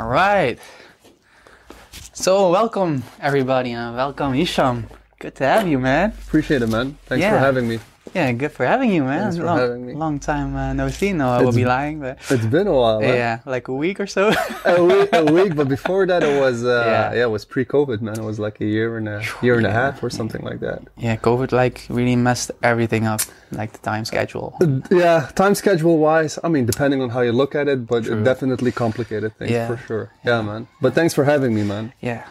All right. So welcome everybody, and welcome Hicham. Good to have you, man. Appreciate it, man. Thanks for having me. Yeah, good for having you, man. Thanks for having me. Long time no see. No, I will be lying, but it's been a while. Man. Yeah, like a week or so. a week, but before that, it was it was pre-COVID, man. It was like a year and a half or something like that. Yeah, COVID like really messed everything up, like the time schedule. Yeah, time schedule wise, I mean, depending on how you look at it, but it definitely complicated things for sure. Yeah, man. But thanks for having me, man. Yeah,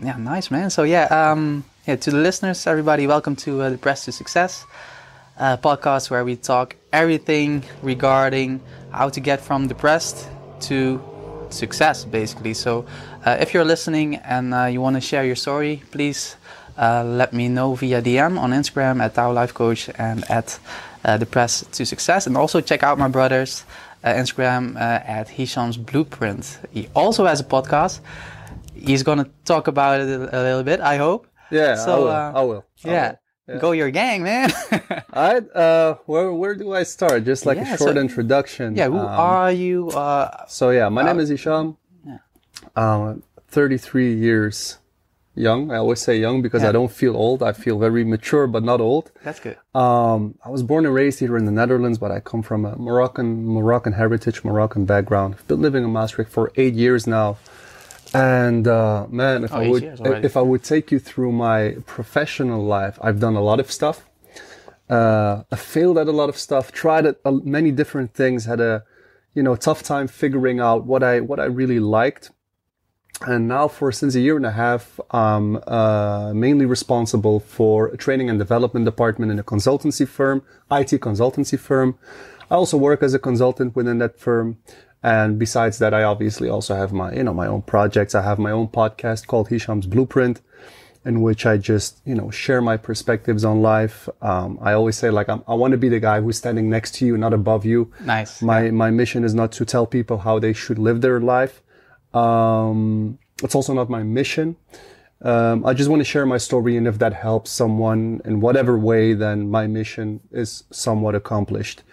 yeah, nice, man. So to the listeners, everybody, welcome to Depressed to Success. A podcast where we talk everything regarding how to get from depressed to success, basically. So if you're listening and you want to share your story, please let me know via DM on Instagram at Tao Life Coach and at Depressed to Success. And also check out my brother's Instagram at Hicham's Blueprint. He also has a podcast. He's going to talk about it a little bit, I hope. Yeah, so, I will. Yeah. Yeah. Go your gang, man. All right. Where do I start? Just like a short introduction. Yeah, who are you? My name is Hicham. Yeah. 33 years young. I always say young because I don't feel old. I feel very mature, but not old. That's good. I was born and raised here in the Netherlands, but I come from a Moroccan heritage, Moroccan background. I've been living in Maastricht for 8 years now. And man, if I would take you through my professional life, I've done a lot of stuff. I failed at a lot of stuff, tried at many different things, had a tough time figuring out what I really liked. And now since a year and a half, I'm mainly responsible for a training and development department in a consultancy firm, IT consultancy firm. I also work as a consultant within that firm. And besides that, I obviously also have my, my own projects. I have my own podcast called Hicham's Blueprint, in which I just, share my perspectives on life. I always say, like, I want to be the guy who's standing next to you, not above you. Nice. My mission is not to tell people how they should live their life. It's also not my mission. I just want to share my story, and if that helps someone in whatever way, then my mission is somewhat accomplished.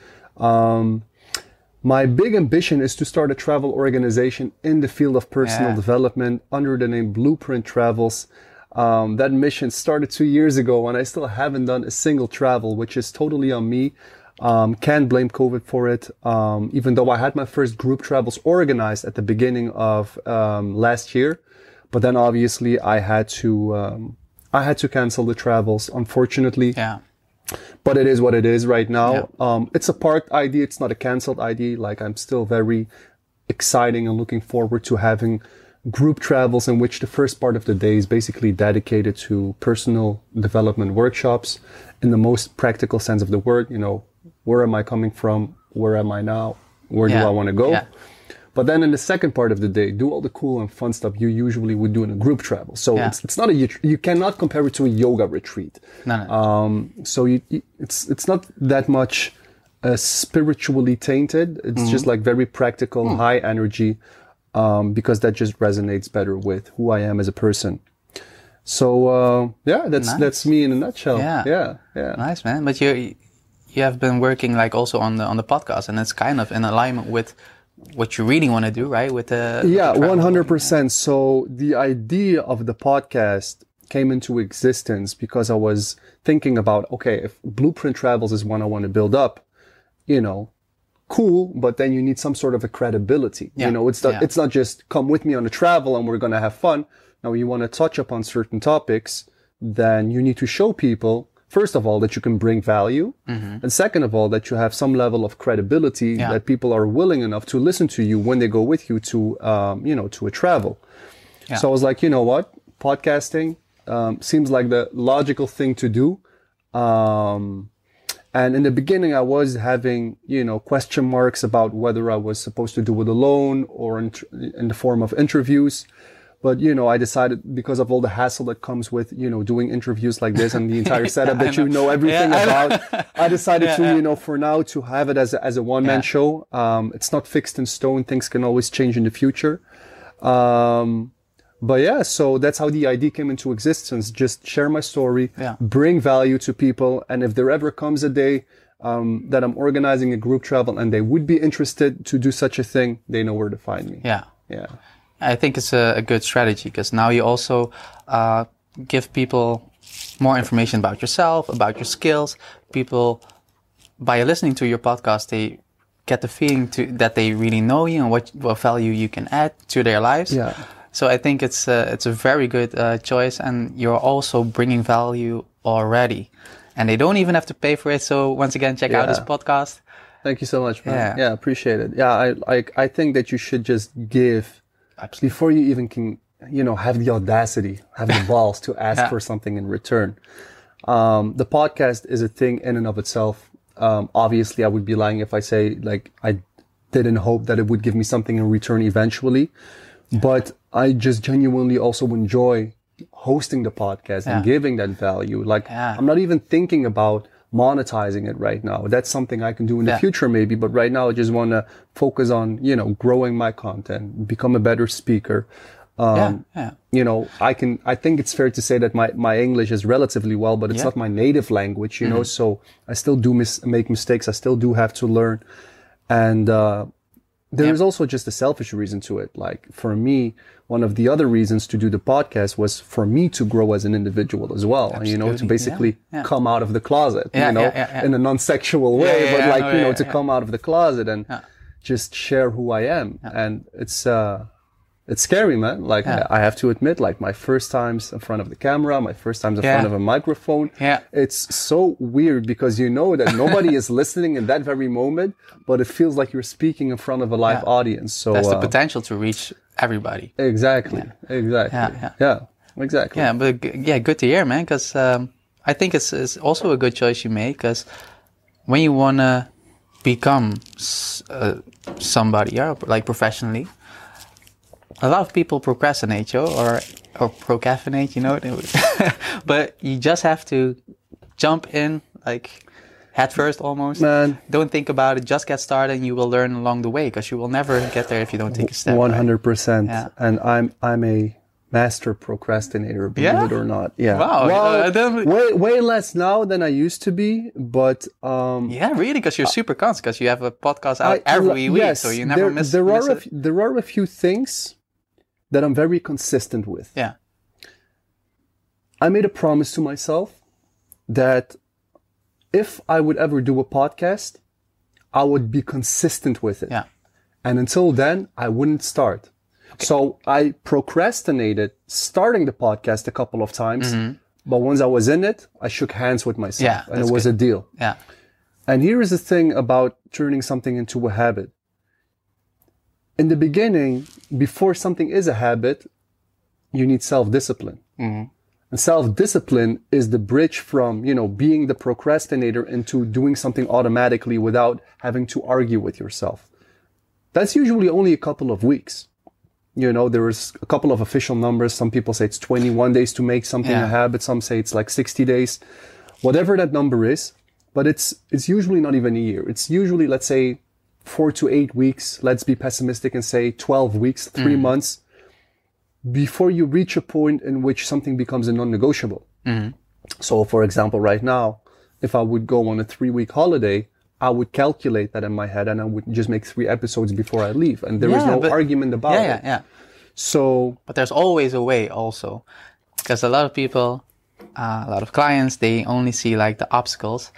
My big ambition is to start a travel organization in the field of personal development under the name Blueprint Travels. That mission started 2 years ago, and I still haven't done a single travel, which is totally on me. Can't blame COVID for it. Even though I had my first group travels organized at the beginning of last year, but then obviously I had to cancel the travels, unfortunately. Yeah. But it is what it is right now. Yeah. It's a parked idea. It's not a canceled idea. Like, I'm still very exciting and looking forward to having group travels in which the first part of the day is basically dedicated to personal development workshops in the most practical sense of the word. Where am I coming from? Where am I now? Where do I want to go? Yeah. But then in the second part of the day, do all the cool and fun stuff you usually would do in a group travel. So it's not you cannot compare it to a yoga retreat. No. It's not that much spiritually tainted. It's just like very practical, high energy, because that just resonates better with who I am as a person. So that's me in a nutshell. Yeah. Nice, man. But you have been working like also on the podcast, and it's kind of in alignment with what you really want to do, right? With the 100%. Yeah. So the idea of the podcast came into existence because I was thinking about, okay, if Blueprint Travels is one I want to build up, cool, but then you need some sort of a credibility. Yeah. It's not just come with me on a travel and we're going to have fun. Now, you want to touch upon certain topics, then you need to show people, first of all, that you can bring value. Mm-hmm. And second of all, that you have some level of credibility that people are willing enough to listen to you when they go with you to, to a travel. Yeah. So I was like, you know what? Podcasting seems like the logical thing to do. And in the beginning, I was having, question marks about whether I was supposed to do it alone or in the form of interviews. But, I decided, because of all the hassle that comes with, doing interviews like this and the entire setup that everything about, I decided to, for now, to have it as a one-man show. It's not fixed in stone. Things can always change in the future. So that's how the idea came into existence. Just share my story, bring value to people. And if there ever comes a day that I'm organizing a group travel and they would be interested to do such a thing, they know where to find me. Yeah. Yeah. I think it's a good strategy because now you also give people more information about yourself, about your skills. People, by listening to your podcast, they get the feeling that they really know you and what value you can add to their lives. Yeah. So I think it's a very good choice, and you're also bringing value already, and they don't even have to pay for it. So once again, check out this podcast. Thank you so much, man. Yeah, appreciate it. Yeah, I think that you should just give. Absolutely. Before you even can, have the audacity, have the balls to ask for something in return. The podcast is a thing in and of itself. Obviously, I would be lying if I say, I didn't hope that it would give me something in return eventually. But I just genuinely also enjoy hosting the podcast and giving that value. I'm not even thinking about monetizing it right now. That's something I can do in the future maybe, but right now I just want to focus on, growing my content, become a better speaker. I think it's fair to say that my English is relatively well, but it's not my native language, you know, so I still do make mistakes. I still do have to learn. And there is also just a selfish reason to it. For me, one of the other reasons to do the podcast was for me to grow as an individual as well. Absolutely. To basically come out of the closet, in a non-sexual way, to come out of the closet and just share who I am. Yeah. And it's scary, man. I have to admit, my first times in front of the camera, my first times in front of a microphone. Yeah. It's so weird because you know that nobody is listening in that very moment, but it feels like you're speaking in front of a live audience. So that's the potential to reach everybody. Exactly. Yeah. Exactly. Yeah. Yeah. Yeah. Exactly. Yeah. But good to hear, man. Because I think it's also a good choice you made. Because when you wanna become somebody, professionally. A lot of people procrastinate, or procrastinate, but you just have to jump in, head first almost. Man. Don't think about it. Just get started and you will learn along the way because you will never get there if you don't take a step. 100%. Right? Yeah. And I'm a master procrastinator, believe it or not. Yeah. Wow. Way less now than I used to be, but really, because you're super conscious because you have a podcast out every week, so you never miss. There are a few things that I'm very consistent with. Yeah. I made a promise to myself that if I would ever do a podcast, I would be consistent with it. Yeah. And until then, I wouldn't start. Okay. So I procrastinated starting the podcast a couple of times. Mm-hmm. But once I was in it, I shook hands with myself and it was a deal. Yeah. And here is the thing about turning something into a habit. In the beginning, before something is a habit, you need self-discipline. Mm-hmm. And self-discipline is the bridge from, being the procrastinator into doing something automatically without having to argue with yourself. That's usually only a couple of weeks. There is a couple of official numbers. Some people say it's 21 days to make something a habit. Some say it's 60 days, whatever that number is. But it's usually not even a year. It's usually, let's say, 4 to 8 weeks, let's be pessimistic and say 12 weeks, 3 months, before you reach a point in which something becomes a non-negotiable. Mm. So, for example, right now, if I would go on a 3-week holiday, I would calculate that in my head and I would just make 3 episodes before I leave. And there is no argument about it. Yeah. So, but there's always a way also, because a lot of people... a lot of clients, they only see the obstacles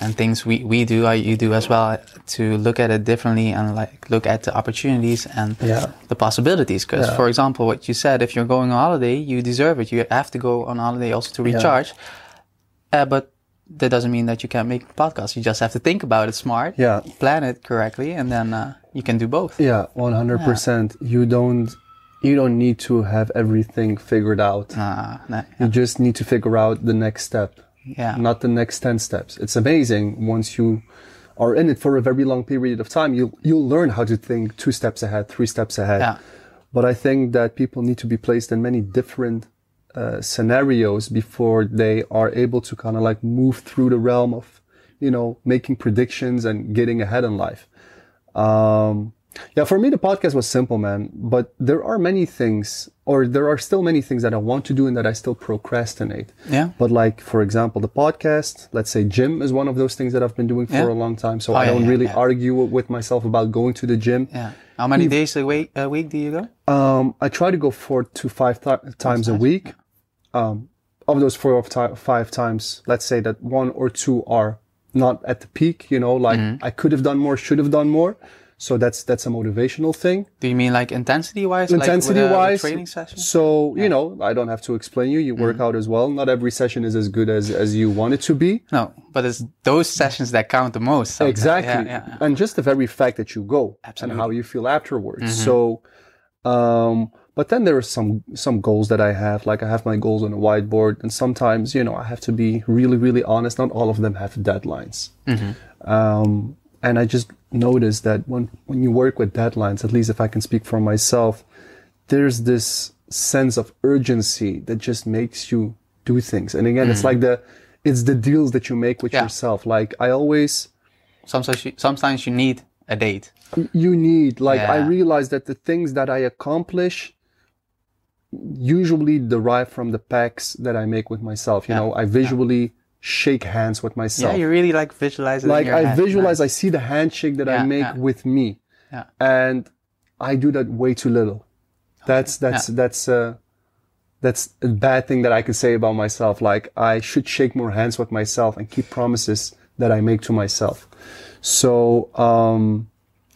and things we do, you do as well, to look at it differently and look at the opportunities and the possibilities. Because, for example, what you said, if you're going on holiday, you deserve it. You have to go on holiday also to recharge. Yeah. But that doesn't mean that you can't make a podcast. You just have to think about it smart, plan it correctly, and then you can do both. Yeah, 100%. Yeah. You don't need to have everything figured out. You just need to figure out the next step, not the next 10 steps. It's amazing. Once you are in it for a very long period of time, you'll learn how to think 2 steps ahead, 3 steps ahead. Yeah. But I think that people need to be placed in many different scenarios before they are able to move through the realm of, making predictions and getting ahead in life. Yeah, for me, the podcast was simple, man. But there are still many things that I want to do and that I still procrastinate. Yeah. But like, for example, the podcast, let's say gym is one of those things that I've been doing for a long time. So I don't really argue with myself about going to the gym. Yeah. How many days a week do you go? I try to go 4 to 5 times a week. Of those 4 or 5 times, let's say that 1 or 2 are not at the peak, you know, like I could have done more, should have done more. So that's a motivational thing. Do you mean like intensity-wise? Intensity-wise. Like training session? So, you know, I don't have to explain you. You work out as well. Not every session is as good as you want it to be. No, but it's those sessions that count the most. Sometimes. Exactly. Yeah. And just the very fact that you go and how you feel afterwards. So, but then there are some goals that I have. Like I have my goals on a whiteboard, and sometimes, you know, I have to be really, really honest. Not all of them have deadlines. And I just noticed that when you work with deadlines, at least if I can speak for myself, there's this sense of urgency that just makes you do things. And again, it's like it's the deals that you make with yourself. Like I always... Sometimes you need a date. You need, like I realized that the things that I accomplish usually derive from the pacts that I make with myself. You know, I visually... shake hands with myself. Yeah, you really like visualize it. Like I visualize, I see the handshake that I make with me. Yeah. And I do that way too little. That's a bad thing that I can say about myself. Like I should shake more hands with myself and keep promises that I make to myself. So,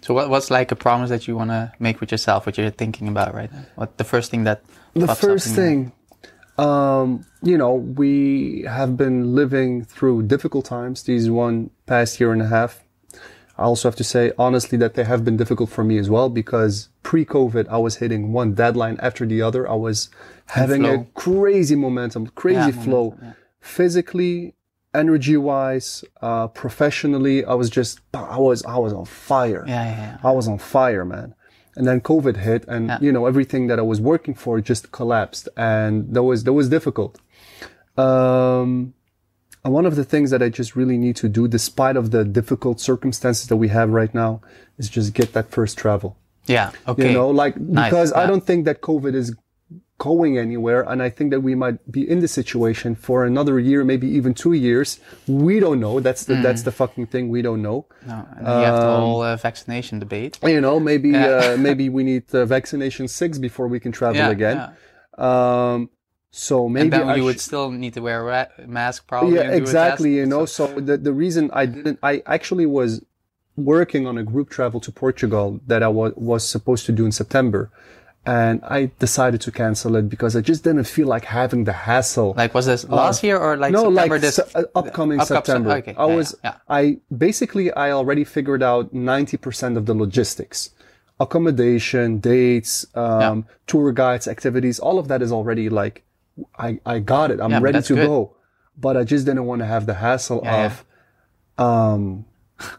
so what's like a promise that you want to make with yourself, what you're thinking about right now? What the first thing that pops up? You know, we have been living through difficult times these past year and a half. I also have to say, honestly, that they have been difficult for me as well, because pre-COVID, I was hitting one deadline after the other. I was having a crazy momentum, crazy flow. Physically, energy-wise, professionally. I was on fire. I was on fire, man. And then COVID hit, and you know, everything that I was working for just collapsed, and that was difficult. And one of the things that I just really need to do, despite of the difficult circumstances that we have right now, is just get that first travel. Yeah. Okay. You know, like because I don't think that COVID is going anywhere, and I think that we might be in this situation for another year, maybe even 2 years. We don't know. That's the fucking thing. We don't know. No, and you have the whole vaccination debate. You know, maybe we need vaccination 6 before we can travel again. Yeah. So maybe and then we would still need to wear a mask, probably. Yeah, exactly. You know, so the reason I didn't, I actually was working on a group travel to Portugal that I was supposed to do in September. And I decided to cancel it because I just didn't feel like having the hassle. Like, was this last year or like September? No, like upcoming September. Okay. I basically, I already figured out 90% of the logistics. Accommodation, dates, tour guides, activities, all of that is already like, I got it. I'm ready to go. But I just didn't want to have the hassle of,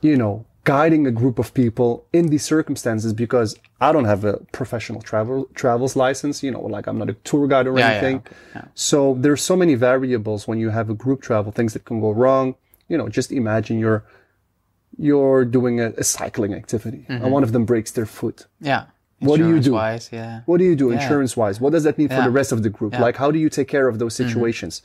you know, guiding a group of people in these circumstances, because I don't have a professional travels license, you know, like I'm not a tour guide or anything. So there's so many variables when you have a group travel, things that can go wrong. You know, just imagine you're doing a cycling activity and one of them breaks their foot. Yeah. What do you do? What do you do insurance wise? What does that mean for the rest of the group? Like, how do you take care of those situations?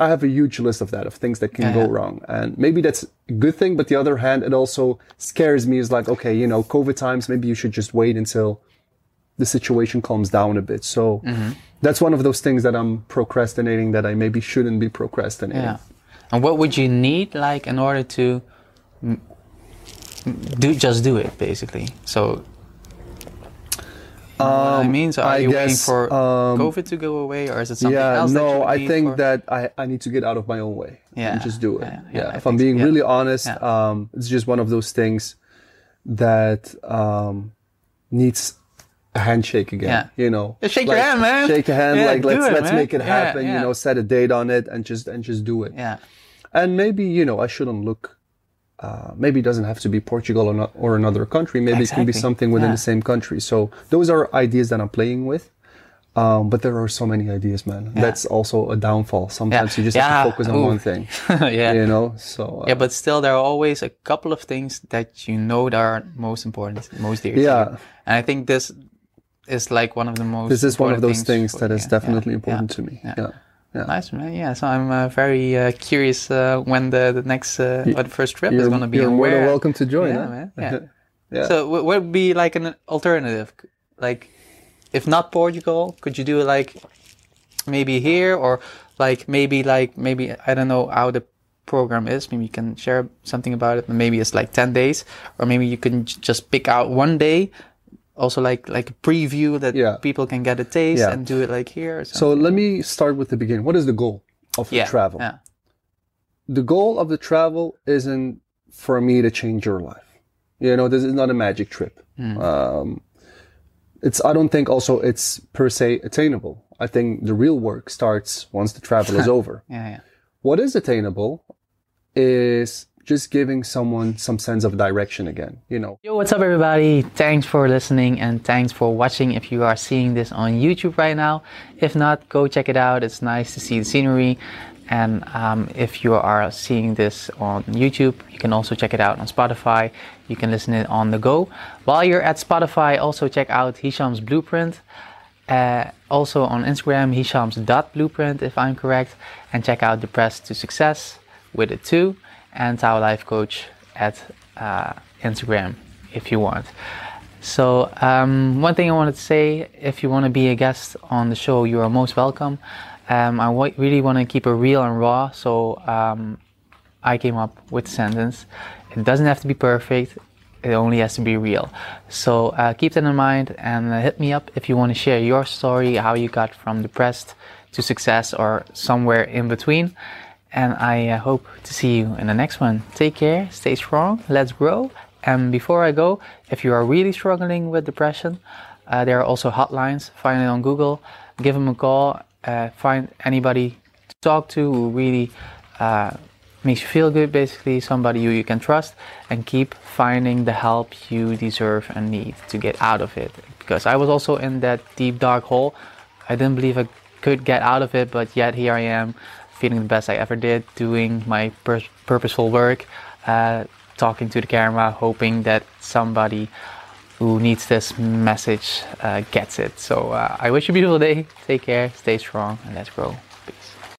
I have a huge list of things that can go wrong. And maybe that's a good thing, but the other hand, it also scares me. It's like, okay, you know, COVID times, maybe you should just wait until the situation calms down a bit. So that's one of those things that I'm procrastinating that I maybe shouldn't be procrastinating. Yeah. And what would you need, like, in order to do it, basically? So... So are you waiting for COVID to go away, or is it something else? No, I think that I need to get out of my own way and just do it. If I'm being really honest, it's just one of those things that needs a handshake again. You know, shake your hand, man. Shake your hand. Like let's make it happen. You know, set a date on it and just do it. Yeah. And maybe, you know, I shouldn't look. Maybe it doesn't have to be Portugal or another country. Maybe it can be something within the same country. So those are ideas that I'm playing with. But there are so many ideas, man. Yeah. That's also a downfall. Sometimes you just have to focus on one thing. You know? So, but still there are always a couple of things that you know that are most important, most dear to you. And I think this is like one of the most important things that is definitely important to me. Yeah. Nice, man. Yeah, so I'm very curious when the first trip is going to be. You're more than welcome to join. Yeah, man. Yeah. So what would be like an alternative? Like, if not Portugal, could you do like maybe here or maybe I don't know how the program is. Maybe you can share something about it. Maybe it's like 10 days, or maybe you can just pick out one day. Also like a preview that people can get a taste and do it like here. Or so let me start with the beginning. What is the goal of the travel? Yeah. The goal of the travel isn't for me to change your life. You know, this is not a magic trip. I don't think also it's per se attainable. I think the real work starts once the travel is over. Yeah. What is attainable is just giving someone some sense of direction again, you know. Yo, what's up everybody? Thanks for listening and thanks for watching if you are seeing this on YouTube right now. If not, go check it out. It's nice to see the scenery. And if you are seeing this on YouTube, you can also check it out on Spotify. You can listen it on the go. While you're at Spotify, also check out Hicham's Blueprint. Also on Instagram, hichams.blueprint, if I'm correct. And check out Depressed to Success with a 2. And Tao Life Coach at Instagram if you want. So one thing I wanted to say, if you want to be a guest on the show, you are most welcome. I really want to keep it real and raw, so I came up with a sentence. It doesn't have to be perfect, it only has to be real. So keep that in mind and hit me up if you want to share your story, how you got from depressed to success or somewhere in between. And I hope to see you in the next one. Take care, stay strong, let's grow. And before I go, if you are really struggling with depression, there are also hotlines. Find it on Google, give them a call, find anybody to talk to who really makes you feel good, basically, somebody you can trust, and keep finding the help you deserve and need to get out of it. Because I was also in that deep, dark hole. I didn't believe I could get out of it, but yet here I am, feeling the best I ever did, doing my purposeful work, talking to the camera, hoping that somebody who needs this message gets it. So I wish you a beautiful day. Take care, stay strong, and let's grow.